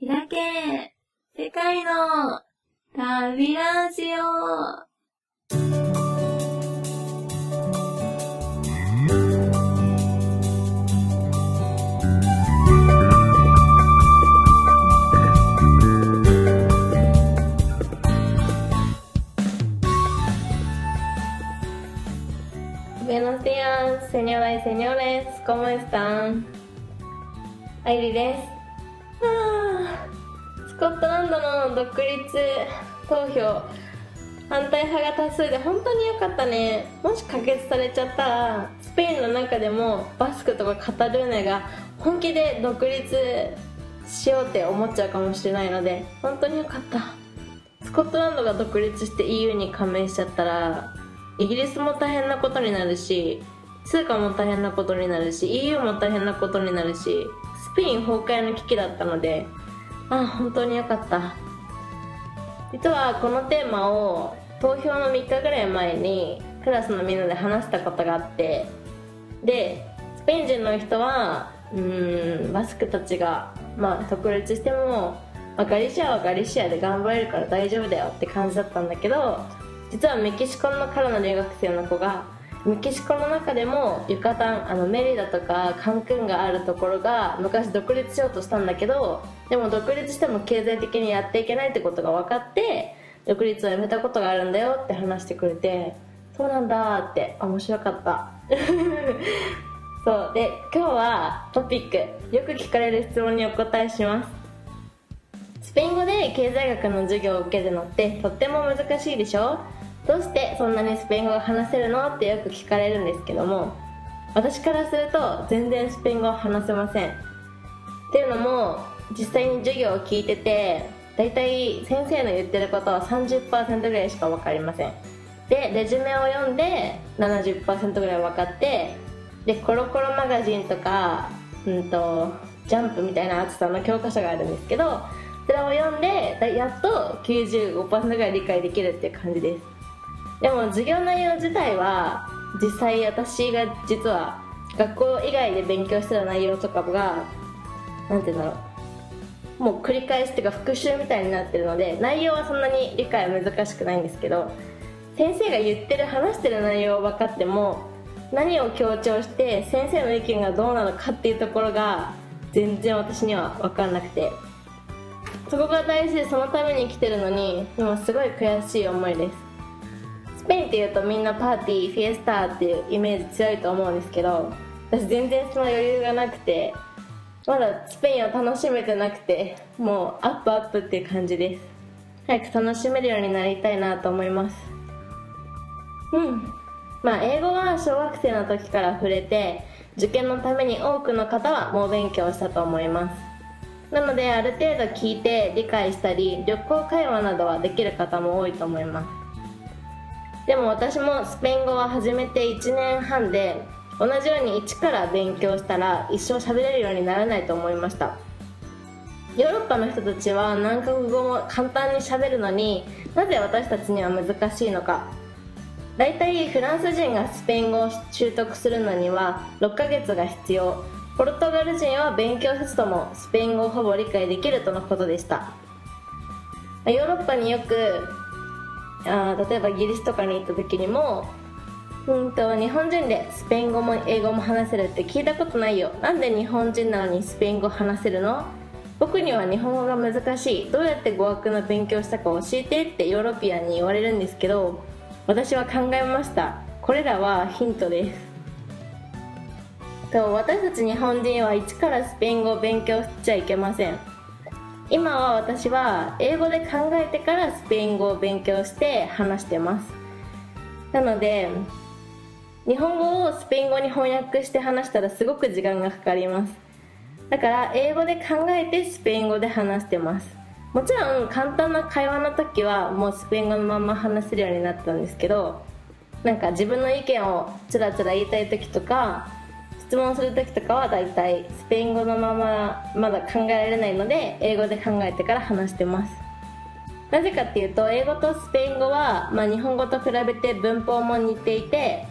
開け、世界の旅ラジオ。Buenos días, señoras y señores, ¿cómo están? アイリです。スコットランドの独立投票、反対派が多数で本当に良かったね。もし可決されちゃったら、スペインの中でもバスクとかカタルーニャが本気で独立しようって思っちゃうかもしれないので、本当に良かった。スコットランドが独立して EU に加盟しちゃったら、イギリスも大変なことになるし、通貨も大変なことになるし、 EU も大変なことになるし、スペイン崩壊の危機だったので、本当に良かった。実はこのテーマを投票の3日ぐらい前にクラスのみんなで話したことがあって、でスペイン人の人はバスクたちが独立しても、ガリシアはガリシアで頑張れるから大丈夫だよって感じだったんだけど、実はメキシコのからの留学生の子が、メキシコの中でもユカタン、メリダとかカンクンがあるところが昔独立しようとしたんだけど、でも独立しても経済的にやっていけないってことが分かって、独立をやめたことがあるんだよって話してくれて、そうなんだって、面白かったそうで、今日はトピック、よく聞かれる質問にお答えします。スペイン語で経済学の授業を受けるのってとっても難しいでしょ。どうしてそんなにスペイン語が話せるのってよく聞かれるんですけども、私からすると全然スペイン語を話せません。っていうのも、実際に授業を聞いてて、だいたい先生の言ってることは 30% ぐらいしか分かりません。で、レジュメを読んで 70% ぐらい分かって、でコロコロマガジンとかジャンプみたいな厚さの教科書があるんですけど、それを読んでやっと 95% ぐらい理解できるっていう感じです。でも授業内容自体は、実際私が実は学校以外で勉強してた内容とかが、なんていうんだろう、もう繰り返しっていうか復習みたいになってるので、内容はそんなに理解は難しくないんですけど、先生が言ってる話してる内容を分かっても、何を強調して先生の意見がどうなのかっていうところが全然私には分かんなくて、そこが大事で、そのために来てるのに、でもすごい悔しい思いです。スペインっていうとみんなパーティー、フィエスタっていうイメージ強いと思うんですけど、私全然その余裕がなくて、まだスペインを楽しめてなくて、もうアップアップっていう感じです。早く楽しめるようになりたいなと思います。英語は小学生の時から触れて、受験のために多くの方は猛勉強したと思います。なので、ある程度聞いて理解したり、旅行会話などはできる方も多いと思います。でも私もスペイン語は始めて1年半で、同じように一から勉強したら一生喋れるようにならないと思いました。ヨーロッパの人たちは何カ国語も簡単に喋るのに、なぜ私たちには難しいのか。だいたいフランス人がスペイン語を習得するのには6ヶ月が必要、ポルトガル人は勉強せずともスペイン語をほぼ理解できるとのことでした。ヨーロッパによく例えばイギリスとかに行った時にも、日本人でスペイン語も英語も話せるって聞いたことないよ、なんで日本人なのにスペイン語話せるの、僕には日本語が難しい、どうやって語学の勉強したか教えてってヨーロピアンに言われるんですけど、私は考えました。これらはヒントです。私たち日本人は一からスペイン語を勉強しちゃいけません。今は私は英語で考えてからスペイン語を勉強して話してます。なので、日本語をスペイン語に翻訳して話したらすごく時間がかかります。だから英語で考えてスペイン語で話してます。もちろん簡単な会話の時はもうスペイン語のまま話せるようになったんですけど、なんか自分の意見をつらつら言いたい時とか、質問する時とかはだいたいスペイン語のまままだ考えられないので、英語で考えてから話してます。なぜかっていうと、英語とスペイン語は、日本語と比べて文法も似ていて、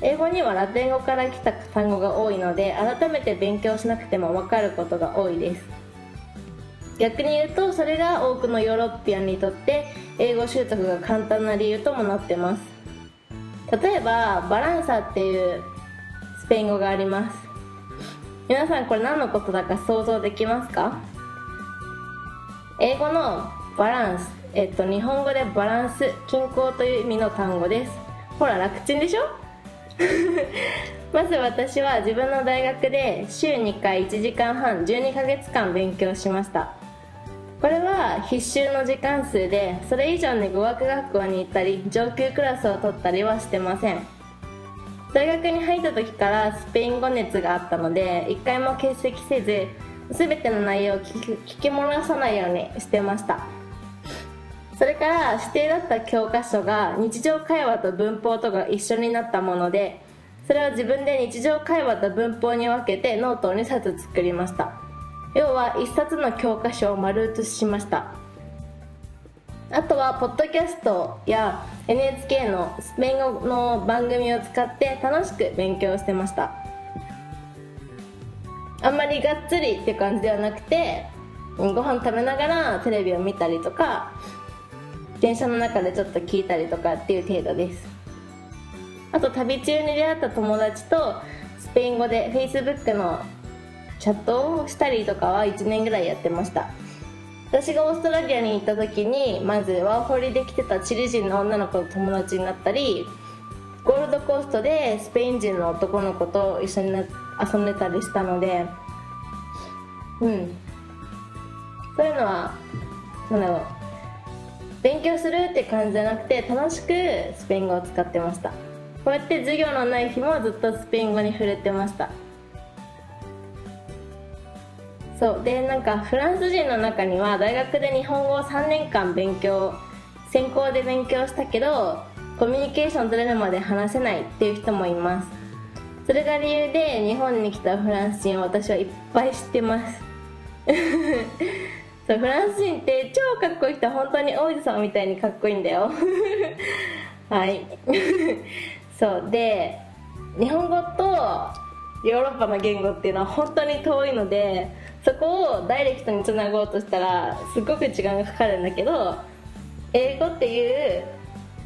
英語にはラテン語から来た単語が多いので、改めて勉強しなくても分かることが多いです。逆に言うとそれが多くのヨーロッピアンにとって英語習得が簡単な理由ともなってます。例えばバランサっていうスペイン語があります。皆さんこれ何のことだか想像できますか？英語のバランス、日本語でバランス、均衡という意味の単語です。ほら楽ちんでしょまず私は自分の大学で週2回1時間半12ヶ月間勉強しました。これは必修の時間数で、それ以上に語学学校に行ったり上級クラスを取ったりはしてません。大学に入った時からスペイン語熱があったので一回も欠席せず、全ての内容を聞き漏らさないようにしてました。それから指定だった教科書が日常会話と文法とが一緒になったもので、それを自分で日常会話と文法に分けてノートを2冊作りました。要は1冊の教科書を丸写ししました。あとはポッドキャストや NHK のスペイン語の番組を使って楽しく勉強してました。あんまりがっつりって感じではなくて、ご飯食べながらテレビを見たりとか電車の中でちょっと聞いたりとかっていう程度です。あと旅中に出会った友達とスペイン語で Facebook のチャットをしたりとかは1年ぐらいやってました。私がオーストラリアに行った時にまずワーホリで来てたチリ人の女の子と友達になったり、ゴールドコーストでスペイン人の男の子と一緒に遊んでたりしたので、そういうのはなんだろう、勉強するって感じじゃなくて楽しくスペイン語を使ってました。こうやって授業のない日もずっとスペイン語に触れてました。そうで、なんかフランス人の中には大学で日本語を3年間専攻で勉強したけどコミュニケーション取れるまで話せないっていう人もいます。それが理由で日本に来たフランス人を私はいっぱい知ってますそう、フランス人って超かっこいい人、本当に王子様みたいにかっこいいんだよはいそうで、日本語とヨーロッパの言語っていうのは本当に遠いので、そこをダイレクトにつなごうとしたらすごく時間がかかるんだけど、英語っていう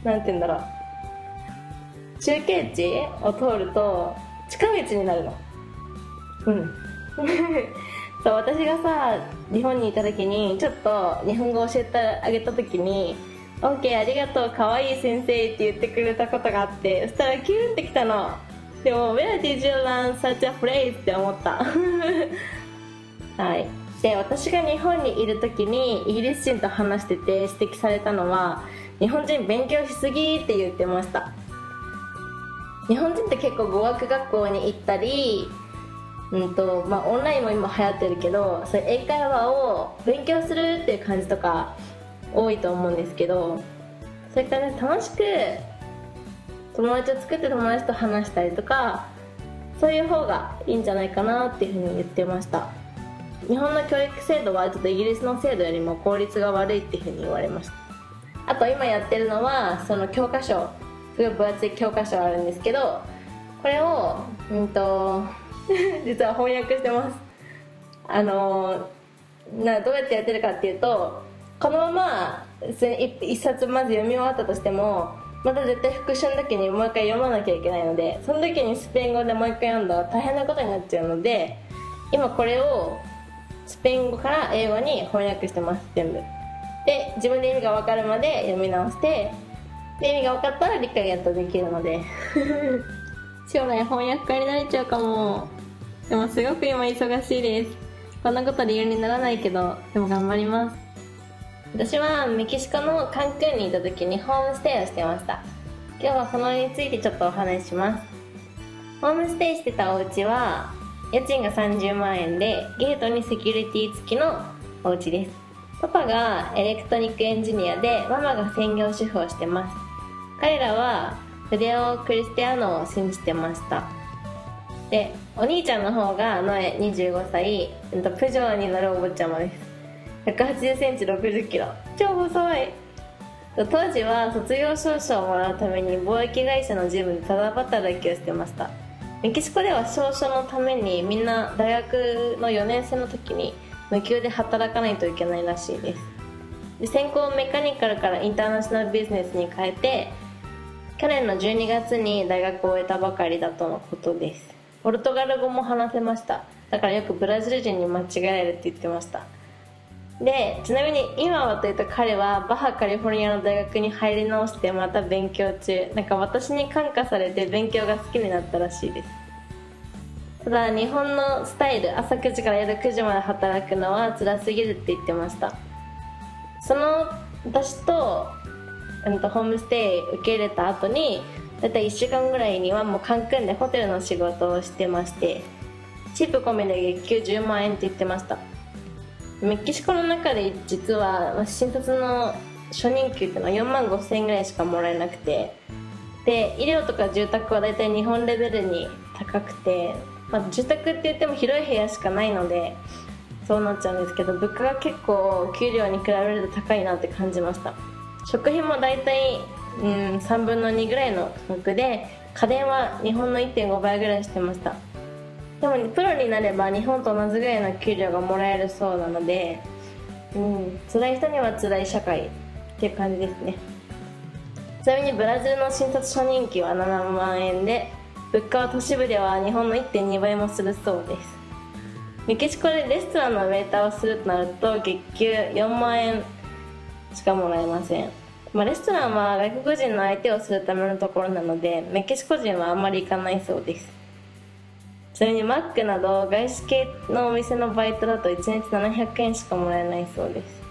なんて言うんだろう、中継地を通ると近道になるの。そう、私がさ日本にいた時にちょっと日本語を教えてあげた時に OK ありがとうかわいい先生って言ってくれたことがあって、そしたらキュンってきたの。でも Where did you learn such a phrase? って思ったはい、で私が日本にいる時にイギリス人と話してて指摘されたのは、日本人勉強しすぎって言ってました。日本人って結構語学学校に行ったり、オンラインも今流行ってるけど、そう英会話を勉強するっていう感じとか多いと思うんですけど、それから、ね、楽しく友達を作って友達と話したりとか、そういう方がいいんじゃないかなっていうふうに言ってました。日本の教育制度はちょっとイギリスの制度よりも効率が悪いっていうふうに言われました。あと今やってるのはその教科書、すごい分厚い教科書があるんですけど、これを実は翻訳してます。どうやってやってるかっていうと、このまま一冊まず読み終わったとしてもまた絶対復習の時にもう一回読まなきゃいけないので、その時にスペイン語でもう一回読んだら大変なことになっちゃうので、今これをスペイン語から英語に翻訳してます。全部で自分で意味が分かるまで読み直して、で意味が分かったら理解がやっとできるので将来翻訳家になれちゃうかも。でもすごく今忙しいです。こんなこと理由にならないけど、でも頑張ります。私はメキシコのカンクンにいた時にホームステイをしてました。今日はこの絵についてちょっとお話しします。ホームステイしてたお家は家賃が30万円で、ゲートにセキュリティ付きのお家です。パパがエレクトリックエンジニアで、ママが専業主婦をしてます。彼らはフデオ・クリスティアーノを信じてました。で、お兄ちゃんの方がノエ25歳、プジョーに乗るお坊ちゃまです。180センチ60キロ、超細い。当時は卒業証書をもらうために貿易会社のジムでただ働きをしてました。メキシコでは証書のためにみんな大学の4年生の時に無給で働かないといけないらしいです。で、専攻をメカニカルからインターナショナルビジネスに変えて、去年の12月に大学を終えたばかりだとのことです。ポルトガル語も話せました。だからよくブラジル人に間違えられるって言ってました。で、ちなみに今はというと、彼はバハカリフォルニアの大学に入り直してまた勉強中。なんか私に感化されて勉強が好きになったらしいです。ただ日本のスタイル、朝9時から夜9時まで働くのは辛すぎるって言ってました。その私とホームステイ受け入れた後にだいたい1週間ぐらいにはもうカンクンでホテルの仕事をしてまして、チープ込みで月給10万円って言ってました。メキシコの中で実は新卒の初任給ってのは4万5,000円ぐらいしかもらえなくて、で医療とか住宅はだいたい日本レベルに高くて、まあ、住宅って言っても広い部屋しかないのでそうなっちゃうんですけど、物価が結構給料に比べると高いなって感じました。食品もだいたい3分の2ぐらいの価格で、家電は日本の 1.5 倍ぐらいしてました。でもプロになれば日本と同じぐらいの給料がもらえるそうなので、辛い人には辛い社会っていう感じですね。ちなみにブラジルの新卒初任給は7万円で、物価は都市部では日本の 1.2 倍もするそうです。メキシコでレストランのウェイターをするとなると月給4万円しかもらえません。まあ、レストランは外国人の相手をするためのところなので、メキシコ人はあんまり行かないそうです。ちなみにマックなど外資系のお店のバイトだと1日700円しかもらえないそうです。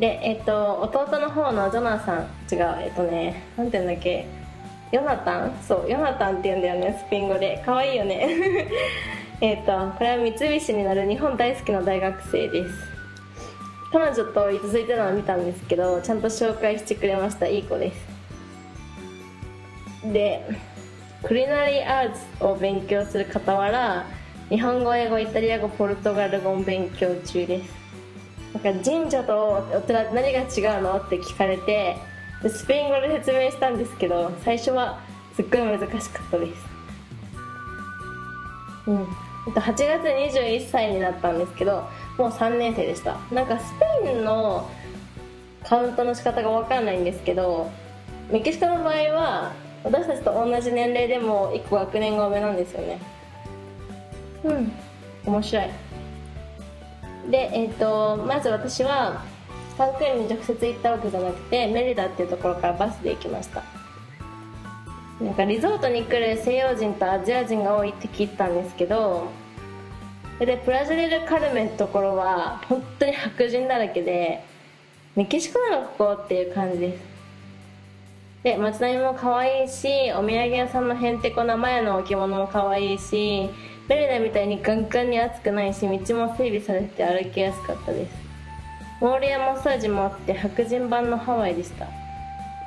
で、弟の方のジョナサン、なんて言うんだっけ、ヨナタンって言うんだよね、スペイン語で。かわいいよねこれは三菱になる日本大好きな大学生です。彼女と居続いてるのを見たんですけど、ちゃんと紹介してくれました。いい子です。で、クリナリーアーツを勉強する傍ら、日本語、英語、イタリア語、ポルトガル語も勉強中です。なんか神社とお寺って何が違うのって聞かれて、スペイン語で説明したんですけど、最初はすっごい難しかったです。8月21歳になったんですけど、もう3年生でした。なんかスペインのカウントの仕方が分からないんですけど、メキシコの場合は私たちと同じ年齢でも1個学年が上なんですよね。面白い。で、まず私はカンクンに直接行ったわけじゃなくて、メリダっていうところからバスで行きました。なんかリゾートに来る西洋人とアジア人が多いって聞いたんですけど、でプラジル・カルメンのところは本当に白人だらけで、メキシコなのここっていう感じです。で、街並みも可愛いし、お土産屋さんのへんてこなマヤの置物も可愛いし、メリダみたいにガンガンに暑くないし、道も整備されて歩きやすかったです。モールやマッサージもあって、白人版のハワイでした。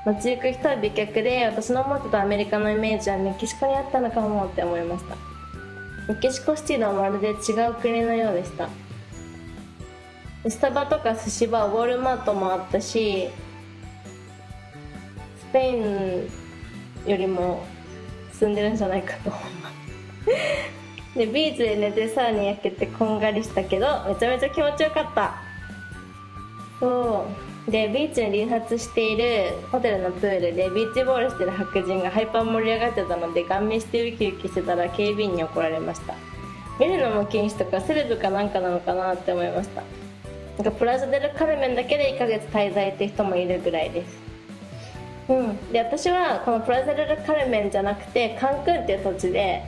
街行く人は美脚で、私の思ってたアメリカのイメージはメキシコにあったのかもって思いました。メキシコシティのまるで違う国のようでした。スタバとか寿司バー、ウォールマートもあったし、スペインよりも進んでるんじゃないかと思いますで、ビーチで寝てさらに焼けてこんがりしたけど、めちゃめちゃ気持ちよかった。そうで、ビーチに隣接しているホテルのプールでビーチボールしてる白人がハイパー盛り上がってたので、顔面してウキウキしてたら警備員に怒られました。見るのも禁止とか、セレブかなんかなのかなって思いました。なんかプラジデル・カルメンだけで1ヶ月滞在って人もいるぐらいです。で、私はこのプラジデル・カルメンじゃなくてカンクンっていう土地で、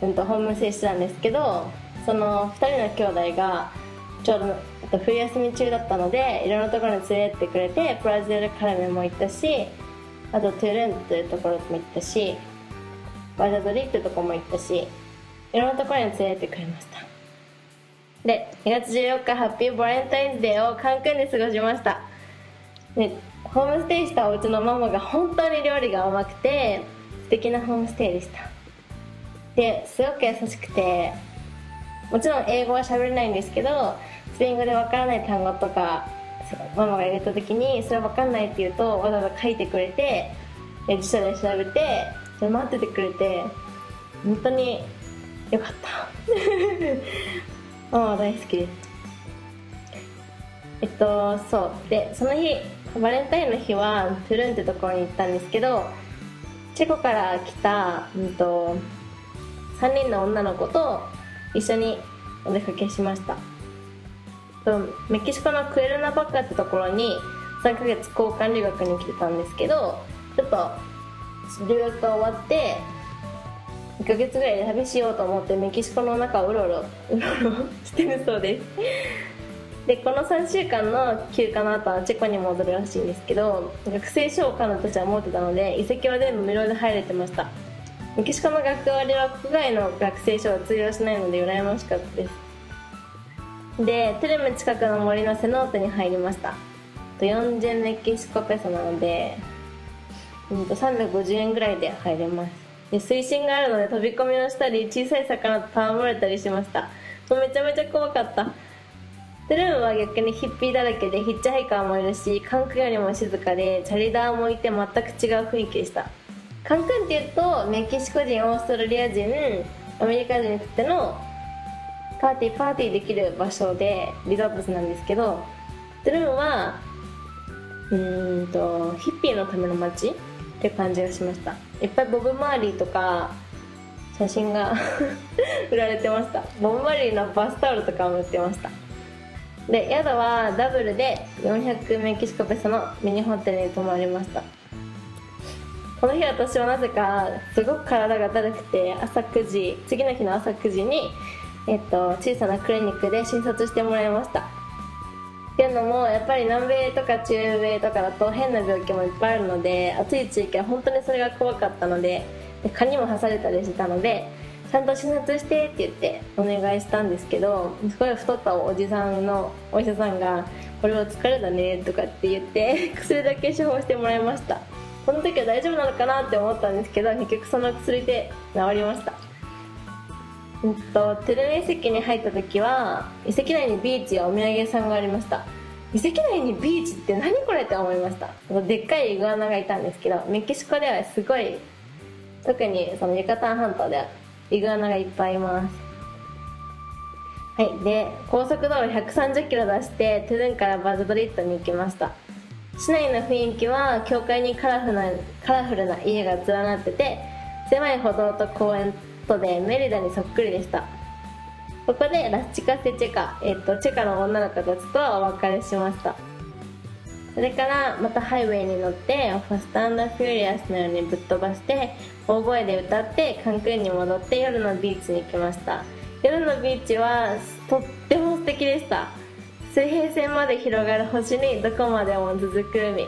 ホームステイしてたんですけど、その2人の兄弟がちょうど冬休み中だったので、いろんなところに連れてってくれて、プラジル・カルメンも行ったし、あとトゥルンっていうところも行ったし、バルドリっていうところも行ったし、いろんなところに連れてってくれました。で、2月14日ハッピーバレンタインズデーをカンクンで過ごしました。で、ホームステイしたお家のママが本当に料理が甘くて素敵なホームステイでした。で、すごく優しくて、もちろん英語は喋れないんですけど、スペイン語でわからない単語とかママが入れた時に、それわかんないって言うとわざわざ書いてくれて、辞書で調べてそれ待っててくれて、本当によかった大好きです。そうで、その日バレンタインの日はトゥルンってところに行ったんですけど、チェコから来た、3人の女の子と一緒にお出かけしました。メキシコのクエルナバカってところに3ヶ月交換留学に来てたんですけど、ちょっと留学が終わって1ヶ月ぐらいで旅しようと思ってメキシコの中をうろうろしてるそうです。でこの3週間の休暇の後はチェコに戻るらしいんですけど、学生証を彼女たちは持ってたので移籍は全部無料で入れてました。メキシコの学割は国外の学生証は通用しないので羨ましかったです。でテルム近くの森のセノートに入りました。40メキシコペソなので、350円ぐらいで入れます。で水深があるので飛び込みをしたり小さい魚と戯れたりしました。もうめちゃめちゃ怖かった。テルムは逆にヒッピーだらけでヒッチハイカーもいるし、カンクンよりも静かでチャリダーもいて全く違う雰囲気でした。カンクンっていうとメキシコ人、オーストラリア人、アメリカ人にとってのパーティーできる場所でリゾート地なんですけど、トゥルンはヒッピーのための街って感じがしました。いっぱいボブ・マーリーとか写真が売られてました。ボブ・マーリーのバスタオルとかも売ってました。で宿はダブルで400メキシコペソのミニホテルに泊まりました。この日私はなぜかすごく体がだるくて、次の日の朝9時に、小さなクリニックで診察してもらいました。っていうのもやっぱり南米とか中米とかだと変な病気もいっぱいあるので、暑い地域は本当にそれが怖かったので、蚊にも刺されたりしたのでちゃんと診察してって言ってお願いしたんですけど、すごい太ったおじさんのお医者さんがこれは疲れだねとかって言って薬だけ処方してもらいました。この時は大丈夫なのかなって思ったんですけど、結局その薬で治りました。トゥルン遺跡に入った時は遺跡内にビーチやお土産屋さんがありました。遺跡内にビーチって何これって思いました。でっかいイグアナがいたんですけど、メキシコではすごい、特にそのユカタン半島ではイグアナがいっぱいいます。はい、で高速道路130キロ出してトゥルンからバルドリットに行きました。市内の雰囲気は教会にカラフルな家が連なってて、狭い歩道と公園とでメリダにそっくりでした。ここでラスチカステチェカ、チェカの女の子たちとはお別れしました。それからまたハイウェイに乗ってファスト&フューリアスのようにぶっ飛ばして大声で歌ってカンクンに戻って夜のビーチに来ました。夜のビーチはとっても素敵でした。水平線まで広がる星にどこまでも続く海、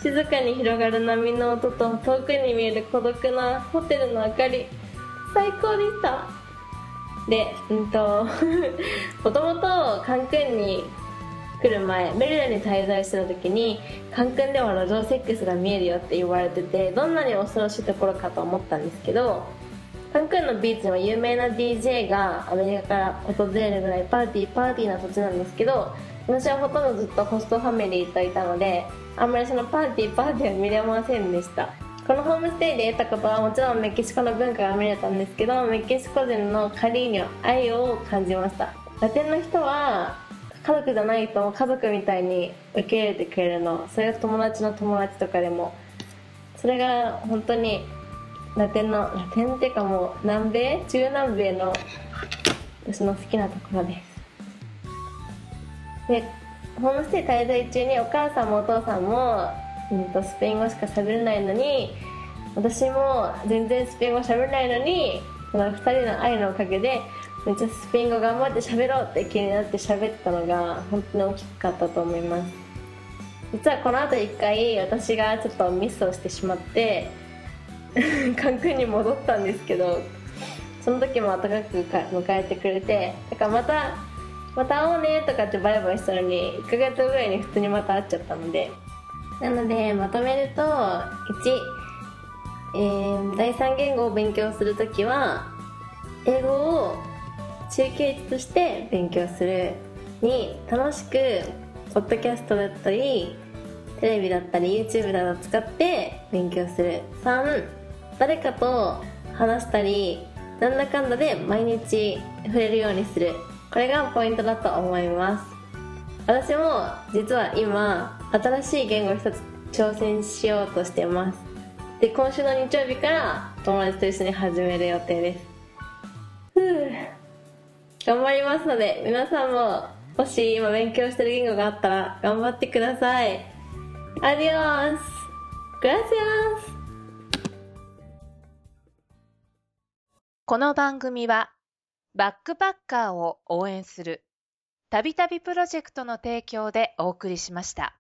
静かに広がる波の音と遠くに見える孤独なホテルの明かり、最高でした。でもともとカンクンに来る前、メリダに滞在してた時にカンクンでは路上セックスが見えるよって言われてて、どんなに恐ろしいところかと思ったんですけど、カンクンのビーチには有名な DJ がアメリカから訪れるぐらいパーティーな土地なんですけど、私はほとんどずっとホストファミリーといたので、あんまりそのパーティーは見れませんでした。このホームステイで得たことはもちろんメキシコの文化が見れたんですけど、メキシコ人のカリーニョ、愛を感じました。ラテンの人は家族じゃない人も家族みたいに受け入れてくれるの、それが友達の友達とかでも、それが本当にラテンっていうかもう南米、中南米の私の好きなところです。でホームステイ滞在中にお母さんもお父さんも、スペイン語しか喋れないのに、私も全然スペイン語喋れないのに、この2人の愛のおかげでめっちゃスペイン語頑張って喋ろうって気になって喋ったのが本当に大きかったと思います。実はこの後1回私がちょっとミスをしてしまってカンクンに戻ったんですけど、その時も温かく迎えてくれて、だからまた会おうねとかってバイバイしたのに1ヶ月ぐらいに普通にまた会っちゃったので、まとめると1、第3言語を勉強するときは英語を中級として勉強する。2、楽しくポッドキャストだったりテレビだったり YouTube などを使って勉強する。3、誰かと話したりなんだかんだで毎日触れるようにする。これがポイントだと思います。私も実は今新しい言語一つ挑戦しようとしてます。で、今週の日曜日から友達と一緒に始める予定です。頑張りますので、皆さんももし今勉強してる言語があったら頑張ってください。アディオスグラシアス。この番組はバックパッカーを応援するたびたびプロジェクトの提供でお送りしました。